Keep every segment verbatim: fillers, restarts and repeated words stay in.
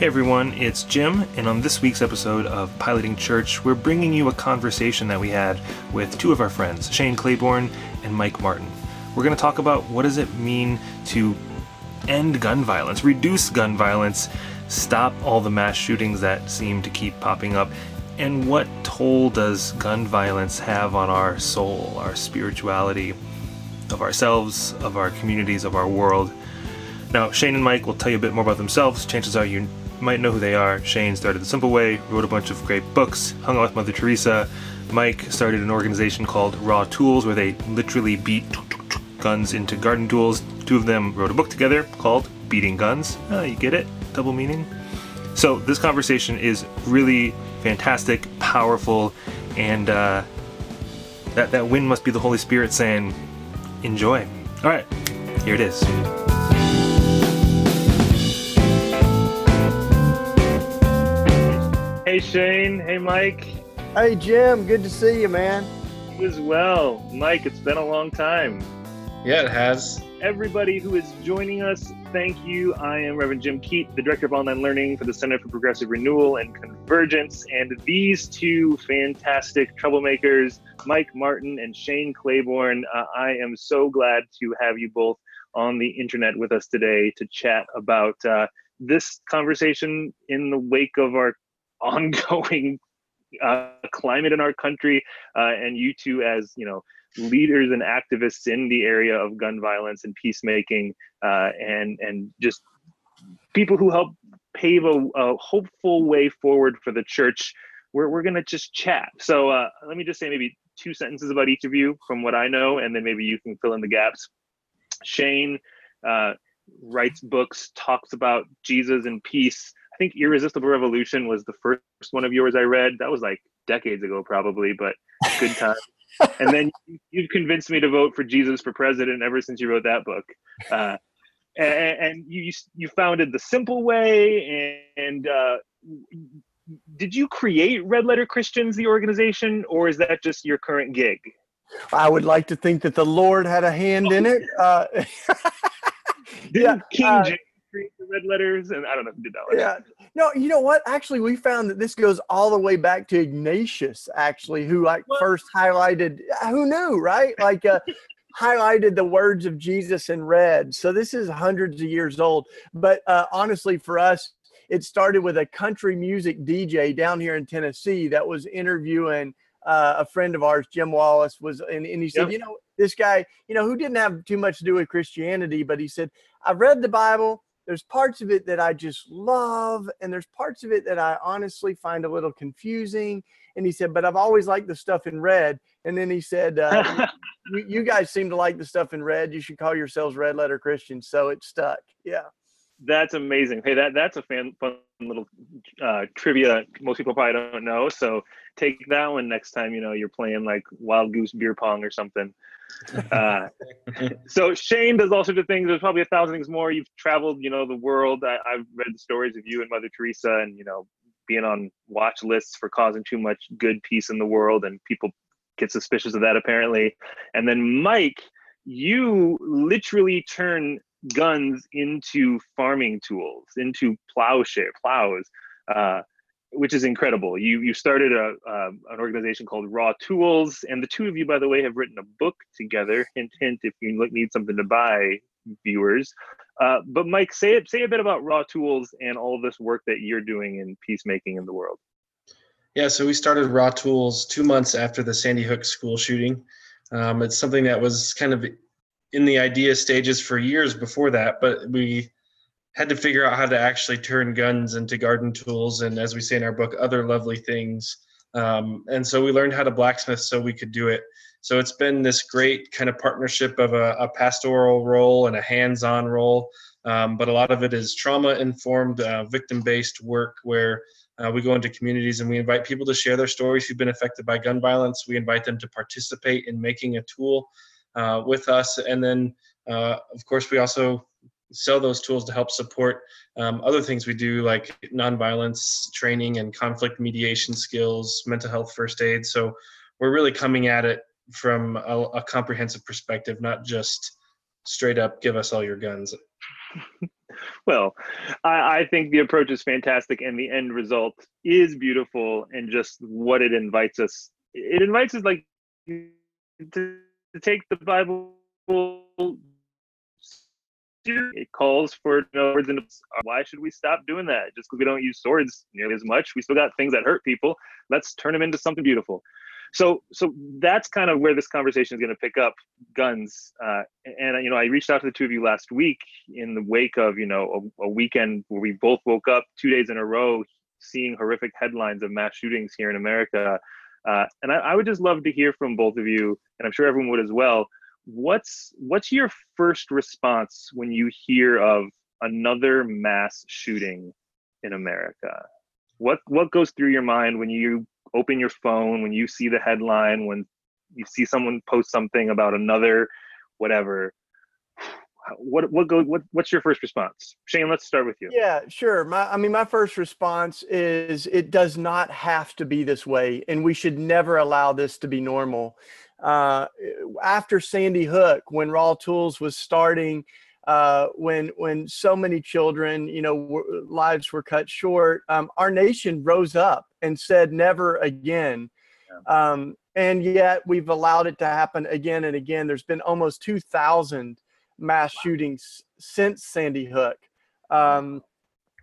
Hey everyone, it's Jim, and on this week's episode of Piloting Church, we're bringing you a conversation that we had with two of our friends, Shane Claiborne and Mike Martin. We're going to talk about what does it mean to end gun violence, reduce gun violence, stop all the mass shootings that seem to keep popping up, and what toll does gun violence have on our soul, our spirituality, of ourselves, of our communities, of our world. Now, Shane and Mike will tell you a bit more about themselves. Chances are you might know who they are. Shane started The Simple Way, wrote a bunch of great books, hung out with Mother Teresa. Mike started an organization called Raw Tools, where they literally beat guns into garden tools. Two of them wrote a book together called Beating Guns. Oh, you get it? Double meaning. So this conversation is really fantastic, powerful, and uh, that, that wind must be the Holy Spirit saying, enjoy. All right, here it is. Hey Shane, hey Mike. Hey Jim, good to see you, man. You as well. Mike, it's been a long time. Yeah, it has. Everybody who is joining us, thank you. I am Reverend Jim Keat, the Director of Online Learning for the Center for Progressive Renewal and Convergence, and these two fantastic troublemakers, Mike Martin and Shane Claiborne, uh, I am so glad to have you both on the internet with us today to chat about uh, this conversation in the wake of our ongoing uh, climate in our country, uh, and you two as, you know, leaders and activists in the area of gun violence and peacemaking, uh, and and just people who help pave a, a hopeful way forward for the church. We're we're gonna just chat. So uh, let me just say maybe two sentences about each of you from what I know, and then maybe you can fill in the gaps. Shane uh, writes books, talks about Jesus and peace. I think Irresistible Revolution was the first one of yours I read. That was like decades ago, probably, but good time. And then you've convinced me to vote for Jesus for president ever since you wrote that book. Uh, and and you you founded The Simple Way. And, and uh, did you create Red Letter Christians, the organization, or is that just your current gig? I would like to think that the Lord had a hand oh, in it. Uh, yeah, King uh, James. The red letters, and I don't know who did that. Yeah, no, you know what? Actually, we found that this goes all the way back to Ignatius, actually, who like what? first highlighted. Who knew, right? Like uh, highlighted the words of Jesus in red. So this is hundreds of years old. But uh, honestly, for us, it started with a country music D J down here in Tennessee that was interviewing uh, a friend of ours, Jim Wallace, was, and, and he said, yep. you know, this guy, you know, who didn't have too much to do with Christianity, but he said, I've read the Bible. There's parts of it that I just love, and there's parts of it that I honestly find a little confusing. And he said, but I've always liked the stuff in red. And then he said, uh, you, you guys seem to like the stuff in red. You should call yourselves Red Letter Christians. So it stuck. Yeah. That's amazing. Hey, that that's a fan, fun little uh, trivia most people probably don't know. So take that one next time, you know, you're playing like Wild Goose beer pong or something. Uh, so Shane does all sorts of things. There's probably a thousand things more. You've traveled, you know, the world. I, I've read the stories of you and Mother Teresa and, you know, being on watch lists for causing too much good peace in the world. And people get suspicious of that, apparently. And then Mike, you literally turn guns into farming tools, into plowshare, plows, uh, which is incredible. You you started a uh, an organization called Raw Tools, and the two of you, by the way, have written a book together. Hint, hint. If you need something to buy, viewers. Uh, but Mike, say it. Say a bit about Raw Tools and all this work that you're doing in peacemaking in the world. Yeah. So we started Raw Tools two months after the Sandy Hook school shooting. Um, it's something that was kind of in the idea stages for years before that, but we had to figure out how to actually turn guns into garden tools and, as we say in our book, other lovely things. Um, and so we learned how to blacksmith so we could do it. So it's been this great kind of partnership of a, a pastoral role and a hands-on role, um, but a lot of it is trauma-informed, uh, victim-based work where uh, we go into communities and we invite people to share their stories who've been affected by gun violence. We invite them to participate in making a tool uh, with us. And then, uh, of course, we also sell those tools to help support um, other things we do, like nonviolence training and conflict mediation skills, mental health first aid. So we're really coming at it from a, a comprehensive perspective, not just straight up give us all your guns. Well, I, I think the approach is fantastic and the end result is beautiful, and just what it invites us. It invites us like to take the Bible seriously. It calls for swords, and why should we stop doing that? Just because we don't use swords nearly as much, we still got things that hurt people. Let's turn them into something beautiful. So, so that's kind of where this conversation is going to pick up, guns. Uh, and, you know, I reached out to the two of you last week in the wake of, you know, a, a weekend where we both woke up two days in a row seeing horrific headlines of mass shootings here in America. Uh, and I, I would just love to hear from both of you, and I'm sure everyone would as well. What's, what's your first response when you hear of another mass shooting in America? What, what goes through your mind when you open your phone, when you see the headline, when you see someone post something about another, whatever? What what go what what's your first response? Shane, let's start with you. Yeah, sure. My I mean, my first response is it does not have to be this way, and we should never allow this to be normal. Uh, after Sandy Hook, when Raw Tools was starting, uh, when when so many children, you know, w- lives were cut short, um, our nation rose up and said, never again. Yeah. Um, and yet we've allowed it to happen again and again. There's been almost two thousand mass wow. shootings since Sandy Hook. Um,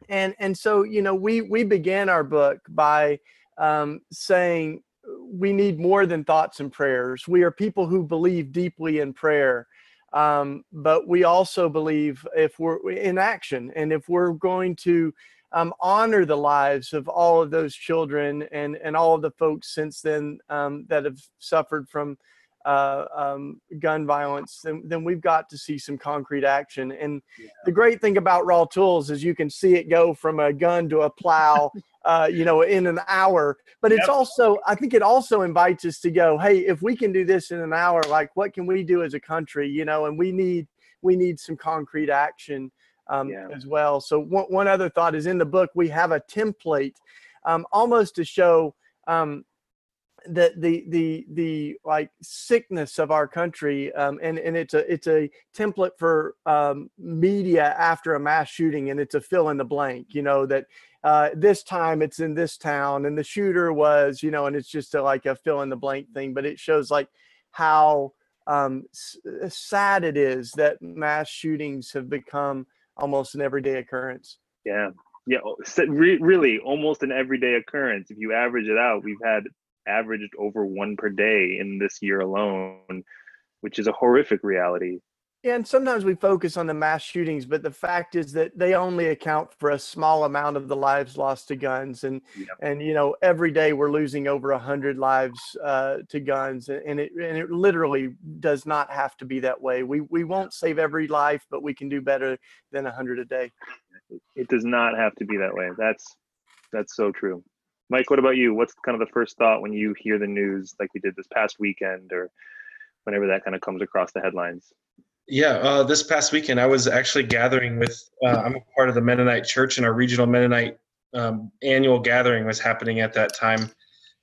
and and so, you know, we, we began our book by um, saying we need more than thoughts and prayers. We are people who believe deeply in prayer. Um, but we also believe if we're in action, and if we're going to Um, honor the lives of all of those children and, and all of the folks since then um, that have suffered from uh, um, gun violence, then, then we've got to see some concrete action. And yeah. the great thing about Raw Tools is you can see it go from a gun to a plow, uh, you know, in an hour. But it's yep. also, I think it also invites us to go, hey, if we can do this in an hour, like what can we do as a country, you know, and we need, we need some concrete action. Um, yeah. as well. So one, one other thought is in the book, we have a template um, almost to show um, the, the, the, the like sickness of our country. Um, and, and it's a, it's a template for um, media after a mass shooting, and it's a fill in the blank, you know, that uh, this time it's in this town and the shooter was, you know, and it's just a, like a fill in the blank thing, but it shows like how um, s- sad it is that mass shootings have become almost an everyday occurrence. Yeah, yeah, Re- really almost an everyday occurrence. If you average it out, we've had averaged over one per day in this year alone, which is a horrific reality. Yeah, and sometimes we focus on the mass shootings, but the fact is that they only account for a small amount of the lives lost to guns. And, yep. and you know, every day we're losing over one hundred lives uh, to guns. And it and it literally does not have to be that way. We, we won't save every life, but we can do better than one hundred a day. It does not have to be that way. That's, that's so true. Mike, what about you? What's kind of the first thought when you hear the news like we did this past weekend, or whenever that kind of comes across the headlines? Yeah, uh, this past weekend, I was actually gathering with, uh, I'm a part of the Mennonite Church, and our regional Mennonite um, annual gathering was happening at that time.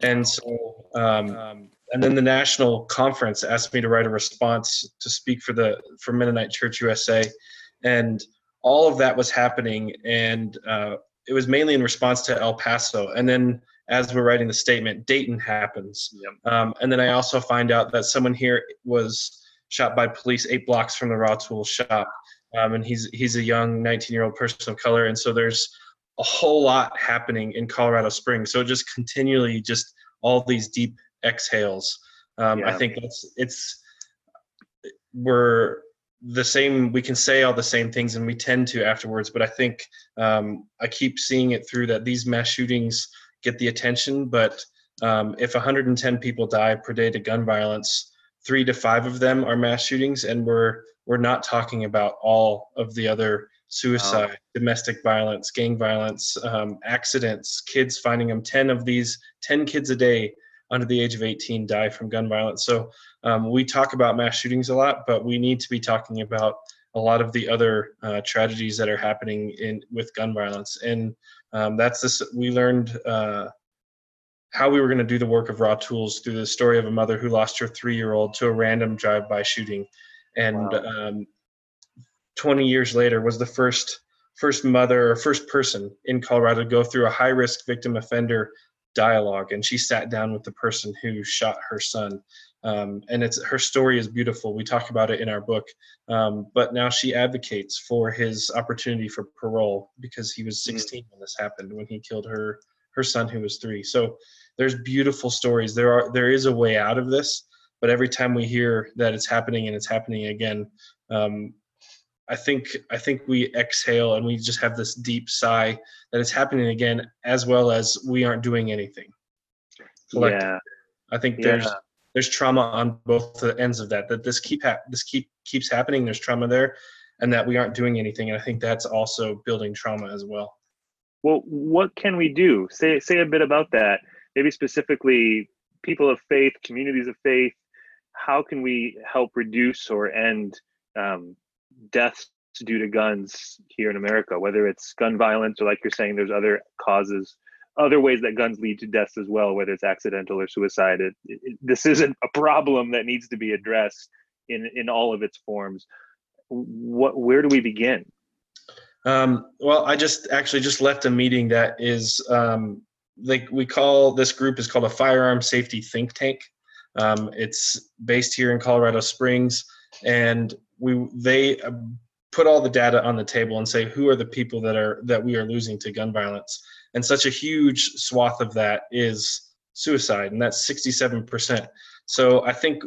And so, um, and then the national conference asked me to write a response to speak for the for Mennonite Church U S A. And all of that was happening, and uh, it was mainly in response to El Paso. And then as we're writing the statement, Dayton happens. Yep. Um, and then I also find out that someone here was shot by police eight blocks from the Raw Tools shop. Um, and he's he's a young nineteen-year-old person of color. And so there's a whole lot happening in Colorado Springs. So just continually just all these deep exhales. Um, yeah. I think it's, it's, we're the same, we can say all the same things and we tend to afterwards, but I think um, I keep seeing it through that these mass shootings get the attention. But um, if one hundred ten people die per day to gun violence, three to five of them are mass shootings, and we're we're not talking about all of the other suicide, wow. domestic violence, gang violence, um, accidents, kids finding them. ten of these, ten kids a day under the age of eighteen die from gun violence. So um, we talk about mass shootings a lot, but we need to be talking about a lot of the other uh, tragedies that are happening in with gun violence. And um, that's this, we learned uh, how we were going to do the work of Raw Tools through the story of a mother who lost her three-year-old to a random drive-by shooting. And wow. um, twenty years later was the first first mother or first person in Colorado to go through a high risk victim offender dialogue. And she sat down with the person who shot her son. Um, and it's, her story is beautiful. We talk about it in our book, um, but now she advocates for his opportunity for parole because he was sixteen when this happened, when he killed her, her son who was three. So there's beautiful stories. There are, there is a way out of this, but every time we hear that it's happening and it's happening again, um, I think, I think we exhale and we just have this deep sigh that it's happening again, as well as we aren't doing anything. Yeah. I think there's, yeah. There's trauma on both the ends of that, that this keep ha- this keep keeps happening. There's trauma there, and that we aren't doing anything. And I think that's also building trauma as well. Well, what can we do? Say, say a bit about that, maybe specifically people of faith, communities of faith. How can we help reduce or end um, deaths due to guns here in America, whether it's gun violence or, like you're saying, there's other causes, other ways that guns lead to deaths as well, whether it's accidental or suicide. It, it, this isn't a problem that needs to be addressed in, in all of its forms. What, where do we begin? Um, well, I just actually just left a meeting that is, um, like we call, this group is called a Firearm Safety Think Tank. Um, it's based here in Colorado Springs, and we, they put all the data on the table and say, who are the people that are, that we are losing to gun violence? And such a huge swath of that is suicide, and that's sixty-seven percent. So I think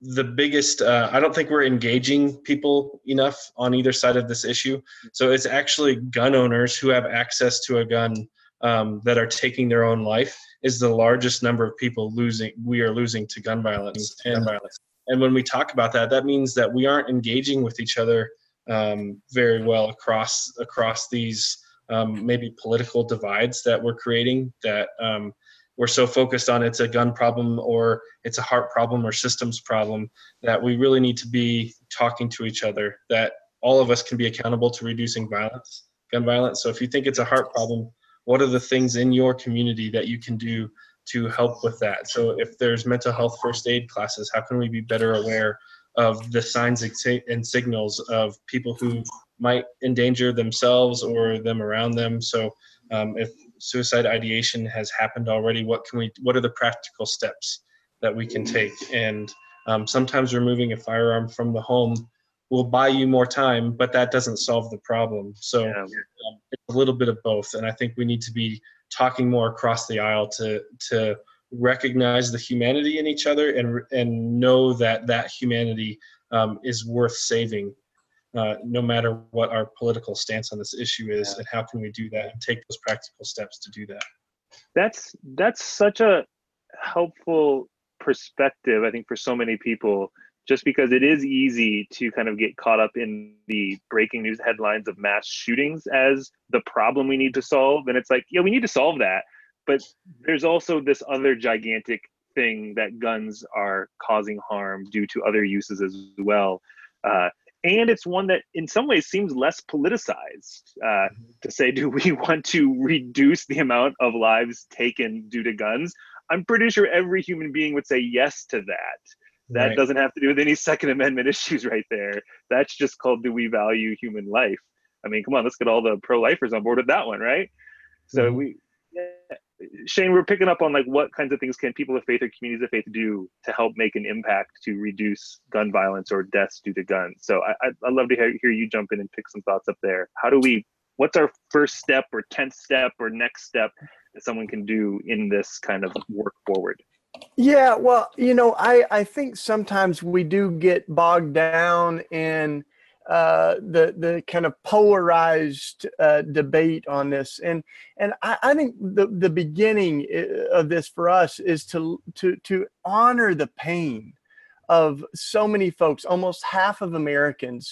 the biggest, uh, I don't think we're engaging people enough on either side of this issue. So it's actually gun owners who have access to a gun um, that are taking their own life is the largest number of people losing, we are losing to gun violence and violence. And when we talk about that, that means that we aren't engaging with each other um, very well across, across these Um, maybe political divides that we're creating, that um, we're so focused on it's a gun problem or it's a heart problem or systems problem, that we really need to be talking to each other, that all of us can be accountable to reducing violence, gun violence. So if you think it's a heart problem, what are the things in your community that you can do to help with that? So if there's mental health first aid classes, how can we be better aware of the signs and signals of people who might endanger themselves or them around them? So um, if suicide ideation has happened already, what can we, what are the practical steps that we can take? And um, sometimes removing a firearm from the home will buy you more time, but that doesn't solve the problem. So yeah. um, it's a little bit of both. And I think we need to be talking more across the aisle to, to recognize the humanity in each other and, and know that that humanity um, is worth saving. Uh, no matter what our political stance on this issue is, yeah. And how can we do that and take those practical steps to do that? That's that's such a helpful perspective, I think, for so many people, just because it is easy to kind of get caught up in the breaking news headlines of mass shootings as the problem we need to solve. And it's like, yeah, we need to solve that. But there's also this other gigantic thing that guns are causing harm due to other uses as well. Uh, And it's one that in some ways seems less politicized uh, to say, do we want to reduce the amount of lives taken due to guns? I'm pretty sure every human being would say yes to that. That right. Doesn't have to do with any Second Amendment issues right there. That's just called, do we value human life? I mean, come on, let's get all the pro-lifers on board with that one, right? So mm-hmm. we, yeah. Shane, we're picking up on like what kinds of things can people of faith or communities of faith do to help make an impact to reduce gun violence or deaths due to guns. So I, I'd love to hear, hear you jump in and pick some thoughts up there. How do we, what's our first step or tenth step or next step that someone can do in this kind of work forward? Yeah, well, you know, I, I think sometimes we do get bogged down in Uh, the the kind of polarized uh, debate on this, and and I, I think the the beginning of this for us is to to to honor the pain of so many folks. Almost half of Americans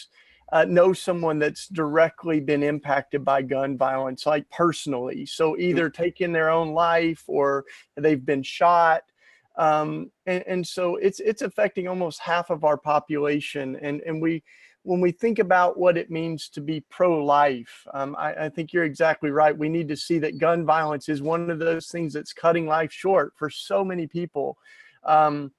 uh, know someone that's directly been impacted by gun violence, like personally. So either taking their own life or they've been shot. Um, and, and so it's it's affecting almost half of our population, and and we. When we think about what it means to be pro-life, um, I, I think you're exactly right. We need to see that gun violence is one of those things that's cutting life short for so many people. Um,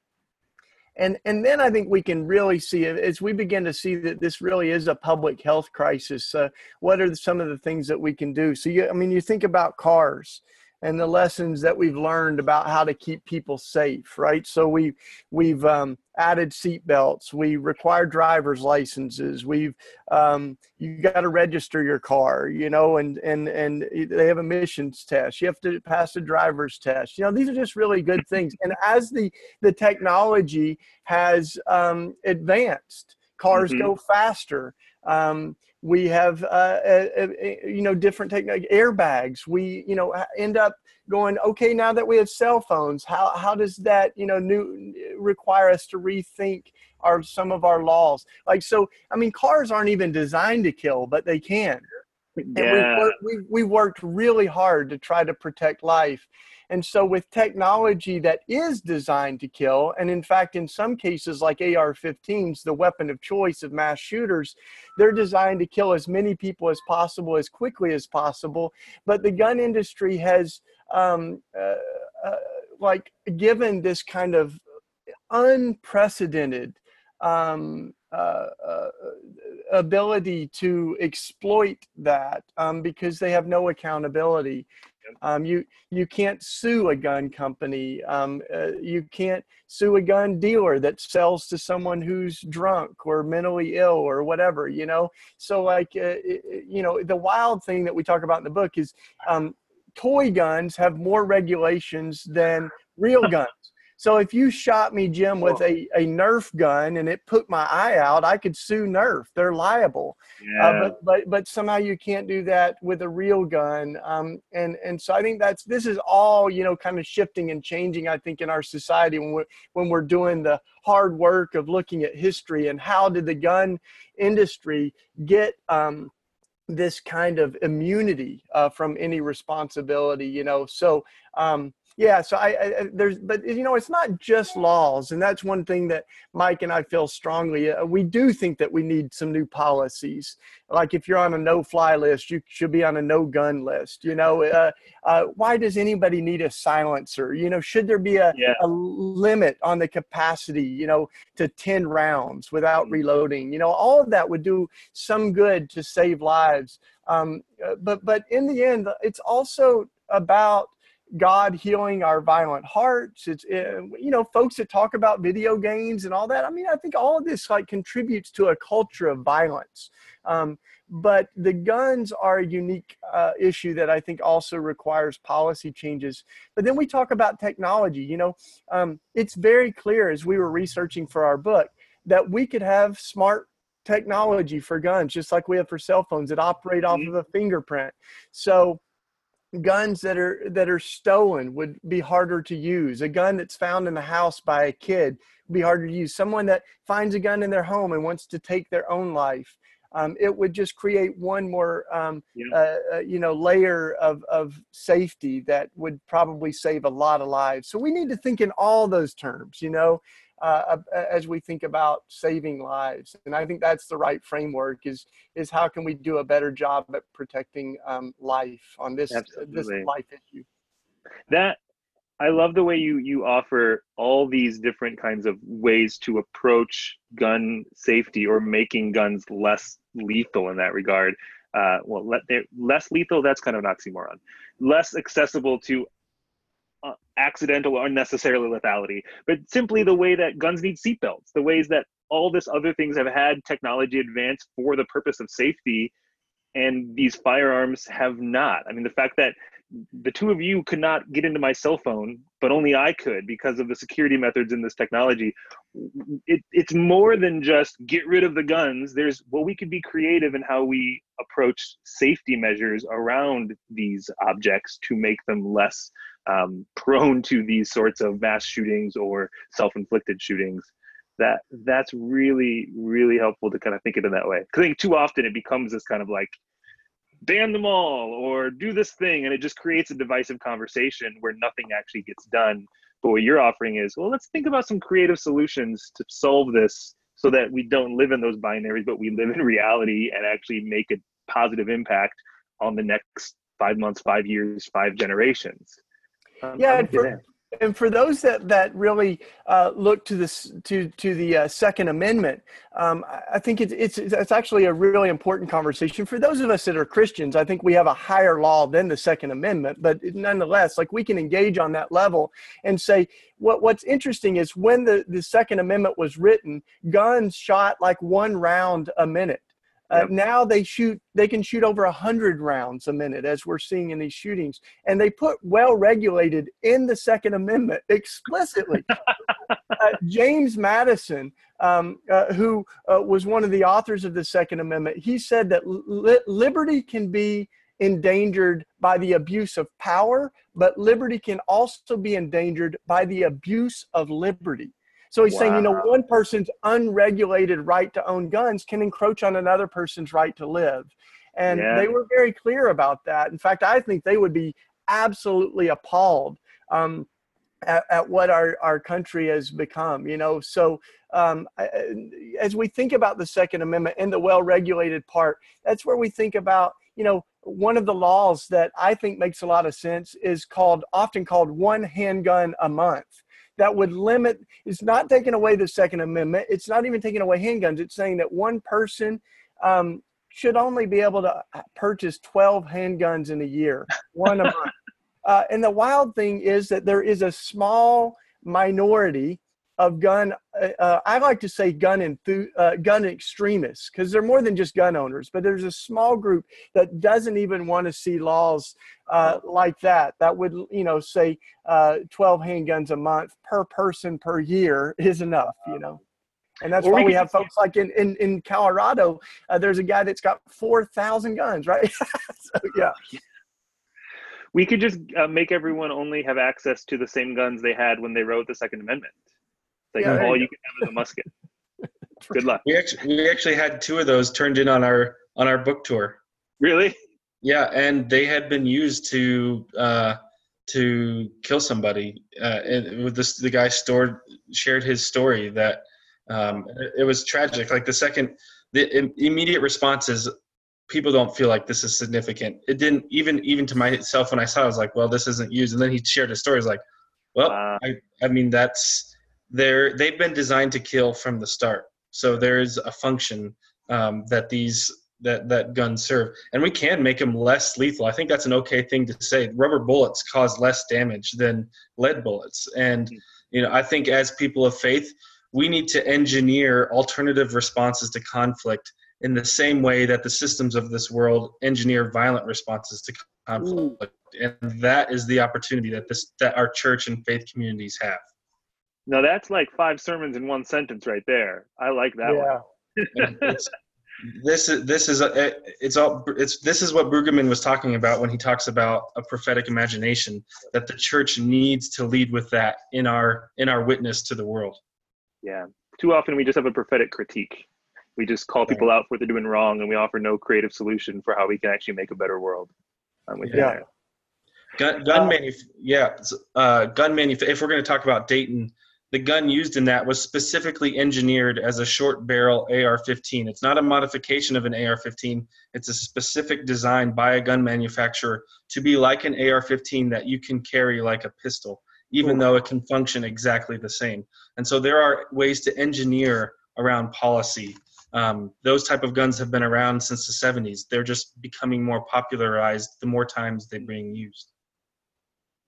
And and then I think we can really see it as we begin to see that this really is a public health crisis. Uh, what are the, some of the things that we can do? So, you, I mean, you think about cars and the lessons that we've learned about how to keep people safe, right? So we, we've um, added seatbelts. We require driver's licenses. We've, um, you got to register your car, you know, and, and, and they have emissions tests. You have to pass a driver's test. You know, these are just really good things. And as the, the technology has um, advanced, cars mm-hmm. go faster. Um, we have, uh, uh, you know, different technology, airbags. We, you know, end up going, okay, now that we have cell phones, how, how does that, you know, new require us to rethink our, some of our laws? Like, so, I mean, cars aren't even designed to kill, but they can. And yeah. we, work, we, we worked really hard to try to protect life. And so with technology that is designed to kill, and in fact, in some cases like A R fifteens, the weapon of choice of mass shooters, they're designed to kill as many people as possible, as quickly as possible. But the gun industry has um, uh, uh, like given this kind of unprecedented um, Uh, uh, ability to exploit that um, because they have no accountability. Um, you you can't sue a gun company. Um, uh, you can't sue a gun dealer that sells to someone who's drunk or mentally ill or whatever, you know? So like, uh, it, you know, the wild thing that we talk about in the book is um, toy guns have more regulations than real guns. So if you shot me, Jim, with a, a Nerf gun and it put my eye out, I could sue Nerf. They're liable. Yeah. Uh, but, but but somehow you can't do that with a real gun. Um, and, and so I think that's, this is all, you know, kind of shifting and changing, I think, in our society when we're, when we're doing the hard work of looking at history and how did the gun industry get um, this kind of immunity uh, from any responsibility, you know? So, um, Yeah, so I, I there's, but you know, it's not just laws, and that's one thing that Mike and I feel strongly. Uh, we do think that we need some new policies. Like if you're on a no-fly list, you should be on a no-gun list. You know, uh, uh, why does anybody need a silencer? You know, should there be a, yeah. a limit on the capacity? You know, to ten rounds without reloading. You know, all of that would do some good to save lives. Um, but but in the end, it's also about God healing our violent hearts. It's, you know, folks that talk about video games and all that. I mean, I think all of this like contributes to a culture of violence. Um, but the guns are a unique uh, issue that I think also requires policy changes. But then we talk about technology, you know, um, it's very clear as we were researching for our book that we could have smart technology for guns, just like we have for cell phones that operate off mm-hmm. of a fingerprint. So guns that are that are stolen would be harder to use. A gun that's found in the house by a kid would be harder to use. Someone that finds a gun in their home and wants to take their own life, um, it would just create one more, um, yeah. uh, uh, you know, layer of of safety that would probably save a lot of lives. So we need to think in all those terms, you know, uh, as we think about saving lives. And I think that's the right framework is, is how can we do a better job at protecting um, life on this, uh, this life issue. That, I love the way you, you offer all these different kinds of ways to approach gun safety or making guns less lethal in that regard. Uh, well, let, less lethal, that's kind of an oxymoron. Less accessible to Uh, accidental or unnecessarily lethality, but simply the way that guns need seatbelts, the ways that all this other things have had technology advance for the purpose of safety, and these firearms have not. I mean, the fact that the two of you could not get into my cell phone, but only I could because of the security methods in this technology. It, it's more than just get rid of the guns. There's, well, we could be creative in how we approach safety measures around these objects to make them less Um, prone to these sorts of mass shootings or self-inflicted shootings. That that's really, really helpful to kind of think of it in that way. Because I think too often it becomes this kind of like, ban them all or do this thing. And it just creates a divisive conversation where nothing actually gets done. But what you're offering is, well, let's think about some creative solutions to solve this so that we don't live in those binaries, but we live in reality and actually make a positive impact on the next five months, five years, five generations. Um, yeah, and for, And for those that that really uh, look to this to to the uh, Second Amendment, um, I think it's it's it's actually a really important conversation. For those of us that are Christians, I think we have a higher law than the Second Amendment, but nonetheless, like we can engage on that level and say what what's interesting is when the the Second Amendment was written, guns shot like one round a minute. Uh, yep. Now they shoot, they can shoot over a hundred rounds a minute, as we're seeing in these shootings. And they put well-regulated in the Second Amendment explicitly. uh, James Madison, um, uh, who uh, was one of the authors of the Second Amendment, he said that li- liberty can be endangered by the abuse of power, but liberty can also be endangered by the abuse of liberty. So he's wow. saying, you know, one person's unregulated right to own guns can encroach on another person's right to live. And yeah. they were very clear about that. In fact, I think they would be absolutely appalled um, at, at what our, our country has become, you know. So um, as we think about the Second Amendment and the well-regulated part, that's where we think about, you know, one of the laws that I think makes a lot of sense is called, often called one handgun a month. That would limit, it's not taking away the Second Amendment. It's not even taking away handguns. It's saying that one person um, should only be able to purchase twelve handguns in a year, one a month. Uh, and the wild thing is that there is a small minority of gun, uh, I like to say gun enthu- uh, gun extremists, because they're more than just gun owners, but there's a small group that doesn't even want to see laws uh, like that, that would, you know, say uh, twelve handguns a month per person per year is enough, you know. And that's or why we, we have folks like in, in, in Colorado, uh, there's a guy that's got four thousand guns, right? So, yeah. We could just uh, make everyone only have access to the same guns they had when they wrote the Second Amendment. Like yeah, all you, you can have is a musket. Good luck. We actually, we actually had two of those turned in on our on our book tour. Really? Yeah, and they had been used to uh, to kill somebody. Uh, and with this, the guy stored shared his story that um, it was tragic. Like the second, the immediate response is people don't feel like this is significant. It didn't even even to myself when I saw it, I was like, well, this isn't used. And then he shared his story. I was like, well, wow. I I mean that's. They're, they've been designed to kill from the start. So there is a function um, that these that, that guns serve. And we can make them less lethal. I think that's an okay thing to say. Rubber bullets cause less damage than lead bullets. And you know, I think as people of faith, we need to engineer alternative responses to conflict in the same way that the systems of this world engineer violent responses to conflict. Ooh. And that is the opportunity that this that our church and faith communities have. Now that's like five sermons in one sentence right there. I like that yeah. one. it's, this is this is a, it's all it's this is what Brueggemann was talking about when he talks about a prophetic imagination, that the church needs to lead with that in our in our witness to the world. Yeah. Too often we just have a prophetic critique. We just call people out for what they're doing wrong, and we offer no creative solution for how we can actually make a better world. Um, yeah. There. Gun gun um, manuf- yeah. Uh, gun manuf- If we're going to talk about Dayton. The gun used in that was specifically engineered as a short barrel A R fifteen. It's not a modification of an A R fifteen. It's a specific design by a gun manufacturer to be like an A R fifteen that you can carry like a pistol, even Ooh. Though it can function exactly the same. And so there are ways to engineer around policy. Um, those type of guns have been around since the seventies. They're just becoming more popularized the more times they're being used.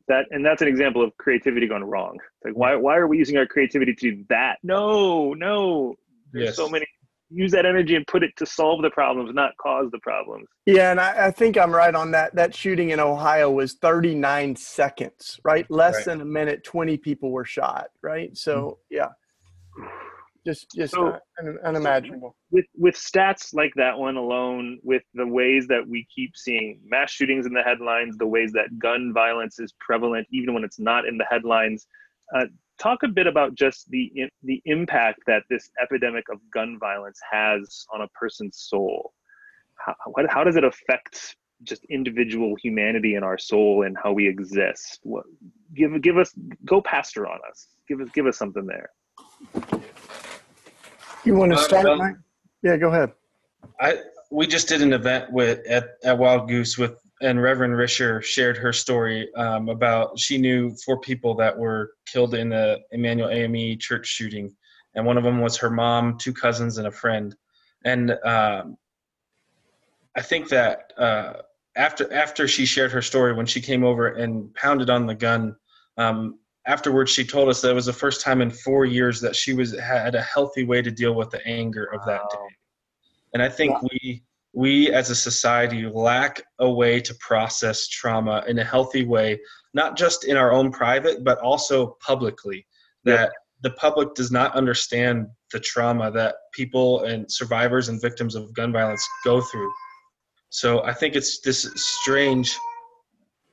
That, and that's an example of creativity gone wrong. Like, why why are we using our creativity to do that? No, no. There's yes. so many. Use that energy and put it to solve the problems, not cause the problems. Yeah, and I, I think I'm right on that. That shooting in Ohio was thirty-nine seconds, right? Less right. than a minute, twenty people were shot, right? So, yeah. Just just so, un, unimaginable. So with, with stats like that one alone, with the ways that we keep seeing mass shootings in the headlines, the ways that gun violence is prevalent, even when it's not in the headlines, uh, talk a bit about just the the impact that this epidemic of gun violence has on a person's soul. How, what, how does it affect just individual humanity in our soul and how we exist? What, give give us go pastor on us. Give us give us something there. You want to start, um, Mike? Yeah, go ahead. I we just did an event with at, at Wild Goose with and Reverend Risher shared her story um, about, she knew four people that were killed in the Emmanuel A M E church shooting. And one of them was her mom, two cousins, and a friend. And um, I think that uh, after after she shared her story, when she came over and pounded on the gun, um, afterwards she told us that it was the first time in four years that she was had a healthy way to deal with the anger of that day. And I think we we as a society lack a way to process trauma in a healthy way, not just in our own private, but also publicly, that yeah. the public does not understand the trauma that people and survivors and victims of gun violence go through. So I think it's this strange,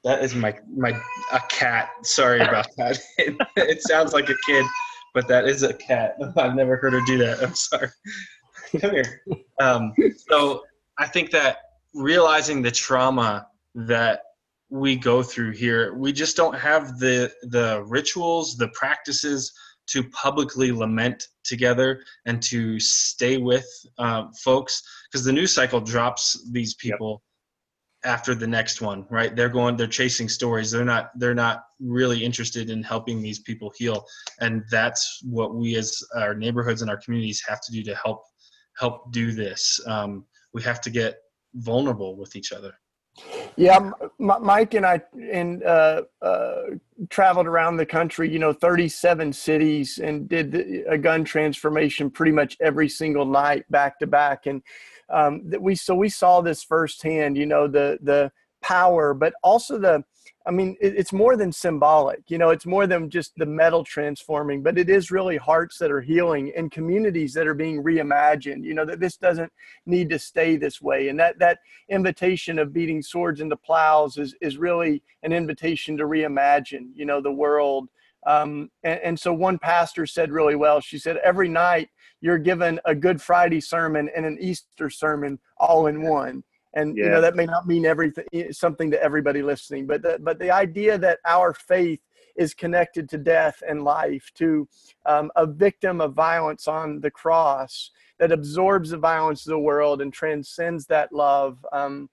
that is my, my, a cat. Sorry about that. It, it sounds like a kid, but that is a cat. I've never heard her do that. I'm sorry. Come here. Um, so I think that realizing the trauma that we go through here, we just don't have the, the rituals, the practices to publicly lament together and to stay with uh, folks, because the news cycle drops these people yep. after the next one, right? They're going, they're chasing stories. They're not, they're not really interested in helping these people heal. And that's what we as our neighborhoods and our communities have to do to help help do this. Um, we have to get vulnerable with each other. Yeah, M- Mike and I and uh, uh, traveled around the country, you know, thirty-seven cities, and did a gun transformation pretty much every single night, back to back. And um, that we so we saw this firsthand, you know, the the power, but also the, I mean, it, it's more than symbolic, you know, it's more than just the metal transforming, but it is really hearts that are healing and communities that are being reimagined, you know, that this doesn't need to stay this way. And that, that invitation of beating swords into plows is, is really an invitation to reimagine, you know, the world. Um, and, and so one pastor said really well, she said, every night you're given a Good Friday sermon and an Easter sermon all in one. And, yeah. you know, that may not mean everything, something to everybody listening, but the, but the idea that our faith is connected to death and life, to um, a victim of violence on the cross that absorbs the violence of the world and transcends that love, um,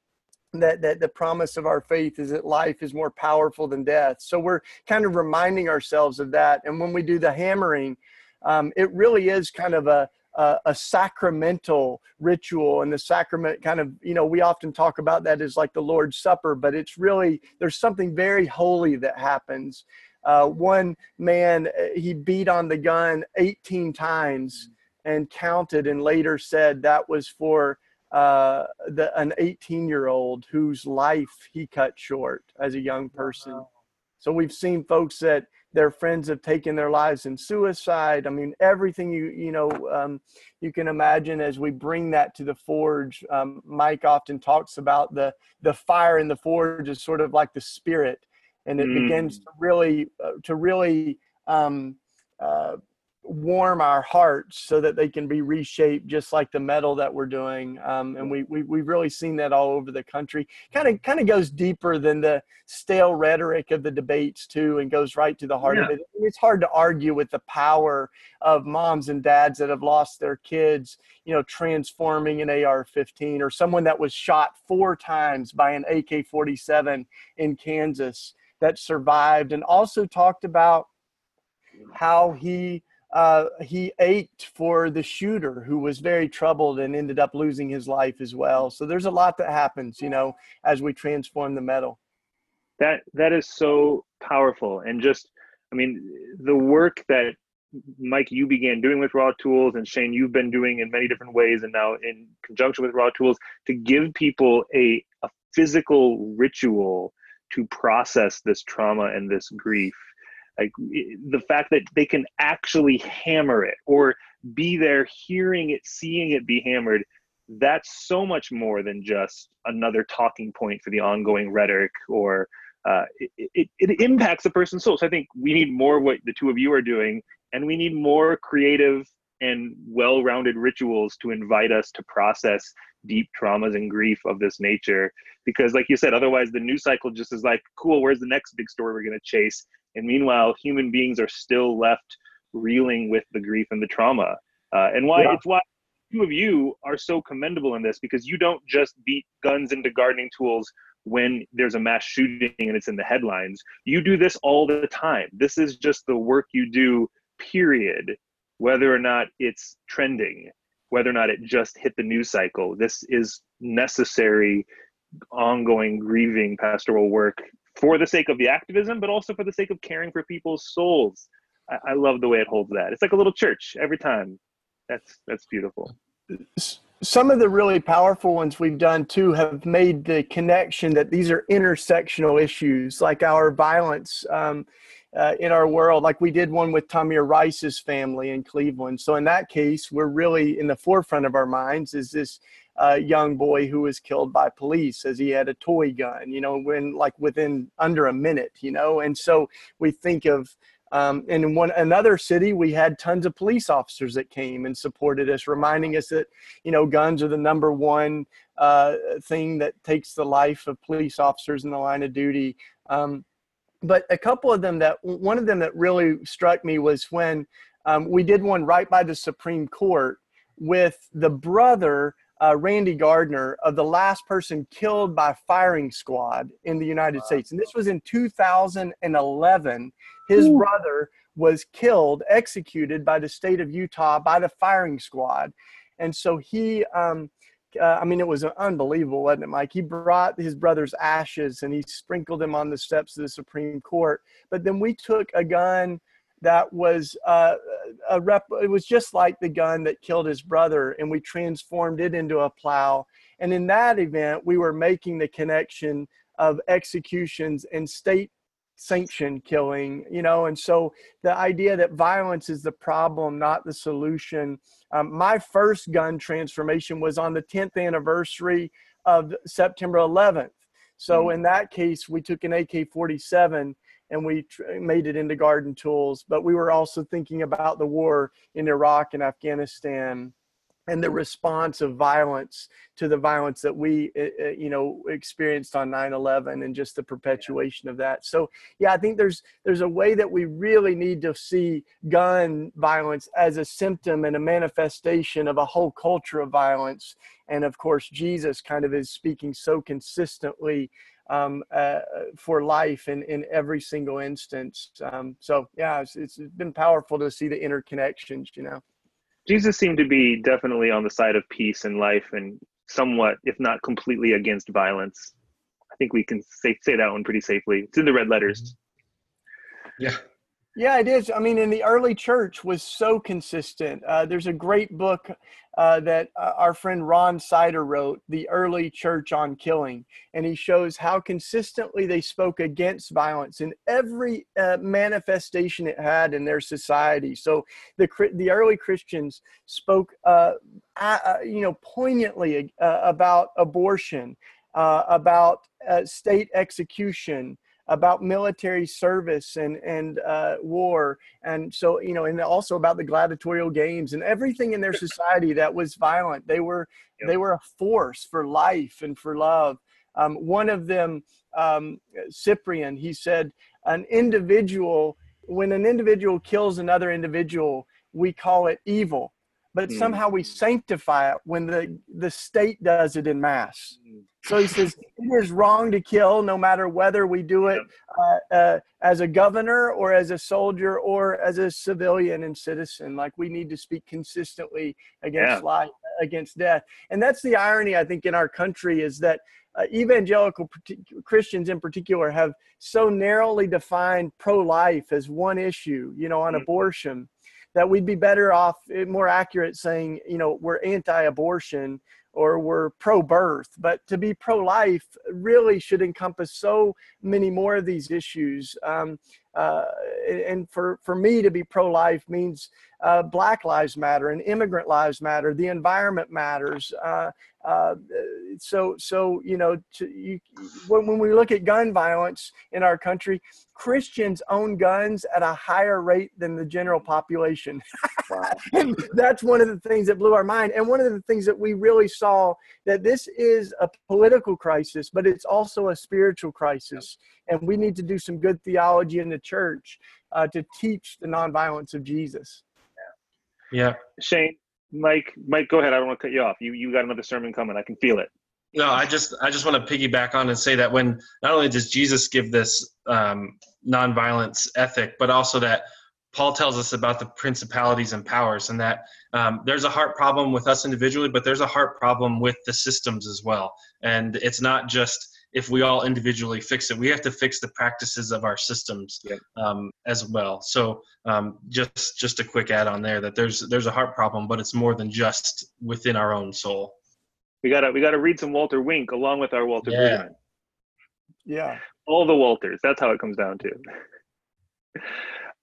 that, that the promise of our faith is that life is more powerful than death. So we're kind of reminding ourselves of that. And when we do the hammering, um, it really is kind of a Uh, a sacramental ritual, and the sacrament kind of, you know, we often talk about that as like the Lord's Supper, but it's really, there's something very holy that happens. Uh, one man, he beat on the gun eighteen times and counted, and later said that was for uh, the, an eighteen year old whose life he cut short as a young person. Wow. So we've seen folks that their friends have taken their lives in suicide. I mean, everything you you know um, you can imagine as we bring that to the forge. Um, Mike often talks about the the fire in the forge is sort of like the spirit, and it mm. begins to really uh, to really um, uh, warm our hearts so that they can be reshaped, just like the metal that we're doing. Um, and we, we we've really seen that all over the country. Kind of kind of goes deeper than the stale rhetoric of the debates too, and goes right to the heart yeah. of it. It's hard to argue with the power of moms and dads that have lost their kids, you know, transforming an A R fifteen, or someone that was shot four times by an A K forty-seven in Kansas that survived, and also talked about how he Uh, he ached for the shooter who was very troubled and ended up losing his life as well. So there's a lot that happens, you know, as we transform the metal. That, that is so powerful. And just, I mean, the work that Mike, you began doing with Raw Tools, and Shane, you've been doing in many different ways, and now in conjunction with Raw Tools, to give people a, a physical ritual to process this trauma and this grief. Like the fact that they can actually hammer it or be there hearing it, seeing it be hammered, that's so much more than just another talking point for the ongoing rhetoric, or uh, it, it, it impacts a person's soul. So I think we need more of what the two of you are doing, and we need more creative and well-rounded rituals to invite us to process deep traumas and grief of this nature. Because like you said, otherwise the news cycle just is like, cool, where's the next big story we're going to chase? And meanwhile, human beings are still left reeling with the grief and the trauma. Uh, and why yeah. it's why two of you are so commendable in this, because you don't just beat guns into gardening tools when there's a mass shooting and it's in the headlines. You do this all the time. This is just the work you do, period. Whether or not it's trending, whether or not it just hit the news cycle, this is necessary, ongoing, grieving pastoral work for the sake of the activism, but also for the sake of caring for people's souls. I, I love the way it holds that. It's like a little church every time. That's, that's beautiful. Some of the really powerful ones we've done too have made the connection that these are intersectional issues, like our violence um, uh, in our world. Like we did one with Tamir Rice's family in Cleveland. So in that case, we're really in the forefront of our minds is this uh, young boy who was killed by police as he had a toy gun, you know, when like within under a minute, you know, and so we think of Um, and in one another city, we had tons of police officers that came and supported us, reminding us that, you know, guns are the number one uh, thing that takes the life of police officers in the line of duty. Um, but a couple of them that one of them that really struck me was when um, we did one right by the Supreme Court with the brother, uh, Randy Gardner, of the last person killed by firing squad in the United wow. States. And this was in two thousand eleven. His brother was killed, executed by the state of Utah by the firing squad. And so he, um, uh, I mean, it was unbelievable, wasn't it, Mike? He brought his brother's ashes and he sprinkled them on the steps of the Supreme Court. But then we took a gun that was uh, a rep. It was just like the gun that killed his brother, and we transformed it into a plow. And in that event, we were making the connection of executions and state sanction killing, you know, and so the idea that violence is the problem, not the solution. Um, my first gun transformation was on the tenth anniversary of September eleventh. So mm-hmm. in that case, we took an A K forty-seven and we tr- made it into garden tools, but we were also thinking about the war in Iraq and Afghanistan and the response of violence to the violence that we, uh, you know, experienced on nine eleven and just the perpetuation of that. So, yeah, I think there's there's a way that we really need to see gun violence as a symptom and a manifestation of a whole culture of violence. And, of course, Jesus kind of is speaking so consistently um, uh, for life in, in every single instance. Um, so, yeah, it's, it's been powerful to see the interconnections, you know. Jesus seemed to be definitely on the side of peace and life and somewhat, if not completely, against violence. I think we can say, say that one pretty safely. It's in the red letters. Yeah. Yeah, it is. I mean, in the early church was so consistent. Uh, there's a great book uh, that uh, our friend Ron Sider wrote, The Early Church on Killing, and he shows how consistently they spoke against violence in every uh, manifestation it had in their society. So the the early Christians spoke, uh, uh, you know, poignantly uh, about abortion, uh, about uh, state execution, about military service and, and uh, war. And so, you know, and also about the gladiatorial games and everything in their society that was violent. They were, yep. they were a force for life and for love. Um, one of them, um, Cyprian, he said, an individual, when an individual kills another individual, we call it evil, but mm. somehow we sanctify it when the, the state does it in mass. Mm. So he says, it is wrong to kill no matter whether we do it uh, uh, as a governor or as a soldier or as a civilian and citizen. Like we need to speak consistently against yeah. life, against death. And that's the irony, I think, in our country is that uh, evangelical Christians in particular have so narrowly defined pro-life as one issue, you know, on mm-hmm. abortion, that we'd be better off, more accurate saying, you know, we're anti-abortion or we're pro-birth, but to be pro-life really should encompass so many more of these issues. Um, uh, and for, for me to be pro-life means uh, Black Lives Matter and immigrant lives matter, the environment matters. Uh, uh, so, so you know, to, you, when, when we look at gun violence in our country, Christians own guns at a higher rate than the general population. And that's one of the things that blew our mind. And one of the things that we really saw that this is a political crisis, but it's also a spiritual crisis. And we need to do some good theology in the church uh, to teach the nonviolence of Jesus. Yeah. yeah. Shane, Mike, Mike, go ahead. I don't want to cut you off. You, you got another sermon coming. I can feel it. No, I just I just want to piggyback on and say that when not only does Jesus give this um, nonviolence ethic, but also that Paul tells us about the principalities and powers, and that um, there's a heart problem with us individually, but there's a heart problem with the systems as well. And it's not just if we all individually fix it, we have to fix the practices of our systems yeah. um, as well. So um, just just a quick add on there that there's there's a heart problem, but it's more than just within our own soul. We gotta we gotta read some Walter Wink along with our Walter Brueggemann. Yeah. yeah, all the Walters. That's how it comes down to.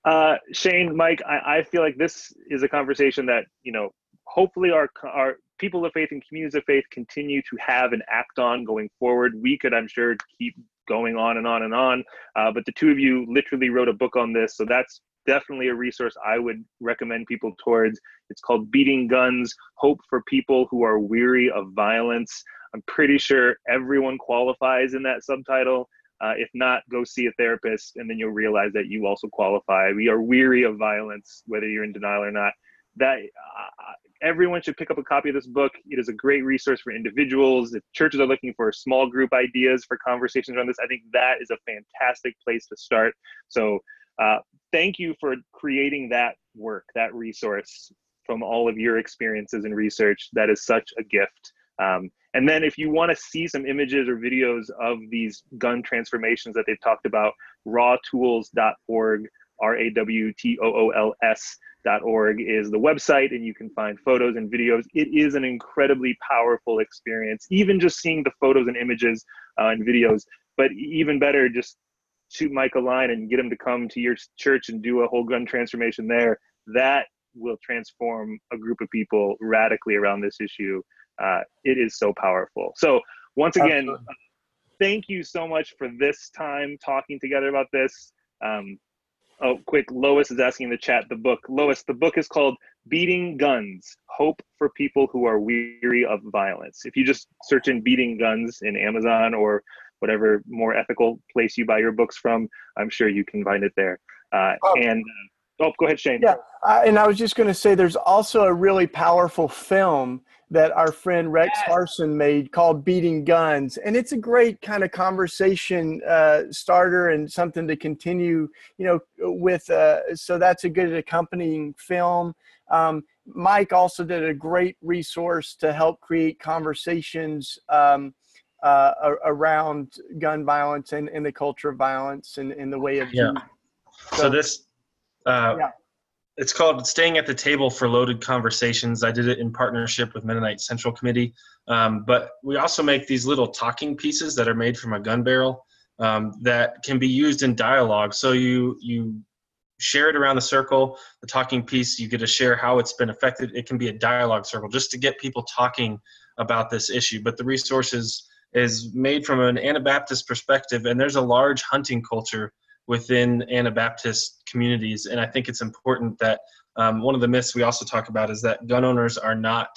Uh, Shane, Mike, I, I feel like this is a conversation that, you know, hopefully our, our people of faith and communities of faith continue to have and act on going forward. We could, I'm sure, keep going on and on and on, uh, but the two of you literally wrote a book on this. So that's definitely a resource I would recommend people towards. It's called Beating Guns, Hope for People Who Are Weary of Violence. I'm pretty sure everyone qualifies in that subtitle. Uh, if not, go see a therapist, and then you'll realize that you also qualify. We are weary of violence, whether you're in denial or not. That uh, everyone should pick up a copy of this book. It is a great resource for individuals. If churches are looking for small group ideas for conversations around this, I think that is a fantastic place to start. So uh, thank you for creating that work, that resource from all of your experiences and research. That is such a gift. Um, and then if you want to see some images or videos of these gun transformations that they've talked about, raw tools dot org, R A W T O O L S dot org is the website, and you can find photos and videos. It is an incredibly powerful experience, even just seeing the photos and images uh, and videos, but even better, just shoot Mike a line and get him to come to your church and do a whole gun transformation there. That will transform a group of people radically around this issue. Uh, it is so powerful. So once again, uh, thank you so much for this time talking together about this. Um, oh, quick, Lois is asking in the chat the book. Lois, the book is called Beating Guns, Hope for People Who Are Weary of Violence. If you just search in Beating Guns in Amazon or whatever more ethical place you buy your books from, I'm sure you can find it there. Uh, oh. And uh, oh, go ahead, Shane. Yeah, uh, and I was just going to say there's also a really powerful film that our friend Rex Harson made called Beating Guns. And it's a great kind of conversation uh, starter and something to continue, you know, with. Uh, so that's a good accompanying film. Um, Mike also did a great resource to help create conversations um, uh, around gun violence and, and the culture of violence and, and the way of yeah. So, so this, uh, yeah. It's called Staying at the Table for Loaded Conversations. I did it in partnership with Mennonite Central Committee. Um, but we also make these little talking pieces that are made from a gun barrel um, that can be used in dialogue. So you you share it around the circle, the talking piece, you get to share how it's been affected. It can be a dialogue circle just to get people talking about this issue. But the resources is made from an Anabaptist perspective, and there's a large hunting culture within Anabaptist communities. And I think it's important that um, one of the myths we also talk about is that gun owners are not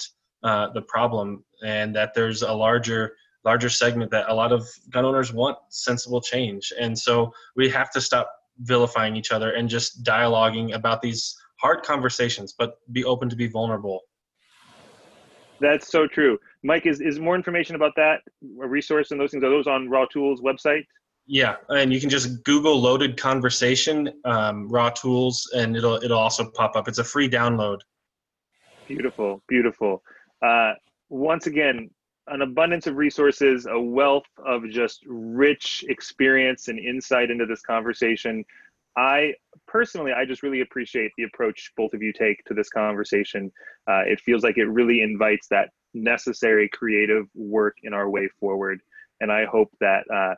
uh, the problem, and that there's a larger larger segment that a lot of gun owners want sensible change. And so we have to stop vilifying each other and just dialoguing about these hard conversations, but be open to be vulnerable. That's so true. Mike, is, is more information about that, a resource and those things, are those on Raw Tools website? Yeah, and you can just Google Loaded Conversation, um, Raw Tools, and it'll it'll also pop up. It's a free download. Beautiful, beautiful. Uh, once again, an abundance of resources, a wealth of just rich experience and insight into this conversation. I personally, I just really appreciate the approach both of you take to this conversation. Uh, it feels like it really invites that necessary creative work in our way forward. And I hope that uh,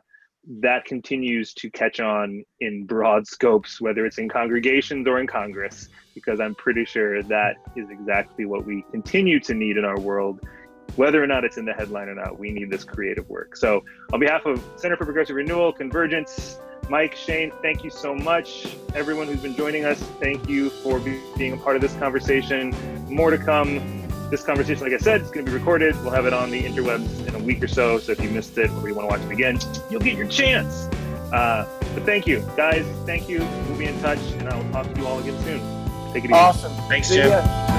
that continues to catch on in broad scopes, whether it's in congregations or in Congress, because I'm pretty sure that is exactly what we continue to need in our world. Whether or not it's in the headline or not, we need this creative work. So on behalf of Center for Progressive Renewal, Convergence, Mike, Shane, thank you so much. Everyone who's been joining us, thank you for being a part of this conversation. More to come. This conversation, like I said, it's going to be recorded. We'll have it on the interwebs in a week or so. So if you missed it or you want to watch it again, you'll get your chance. Uh, but thank you, guys. Thank you. We'll be in touch, and I will talk to you all again soon. Take it easy. Awesome. Thanks, Jim.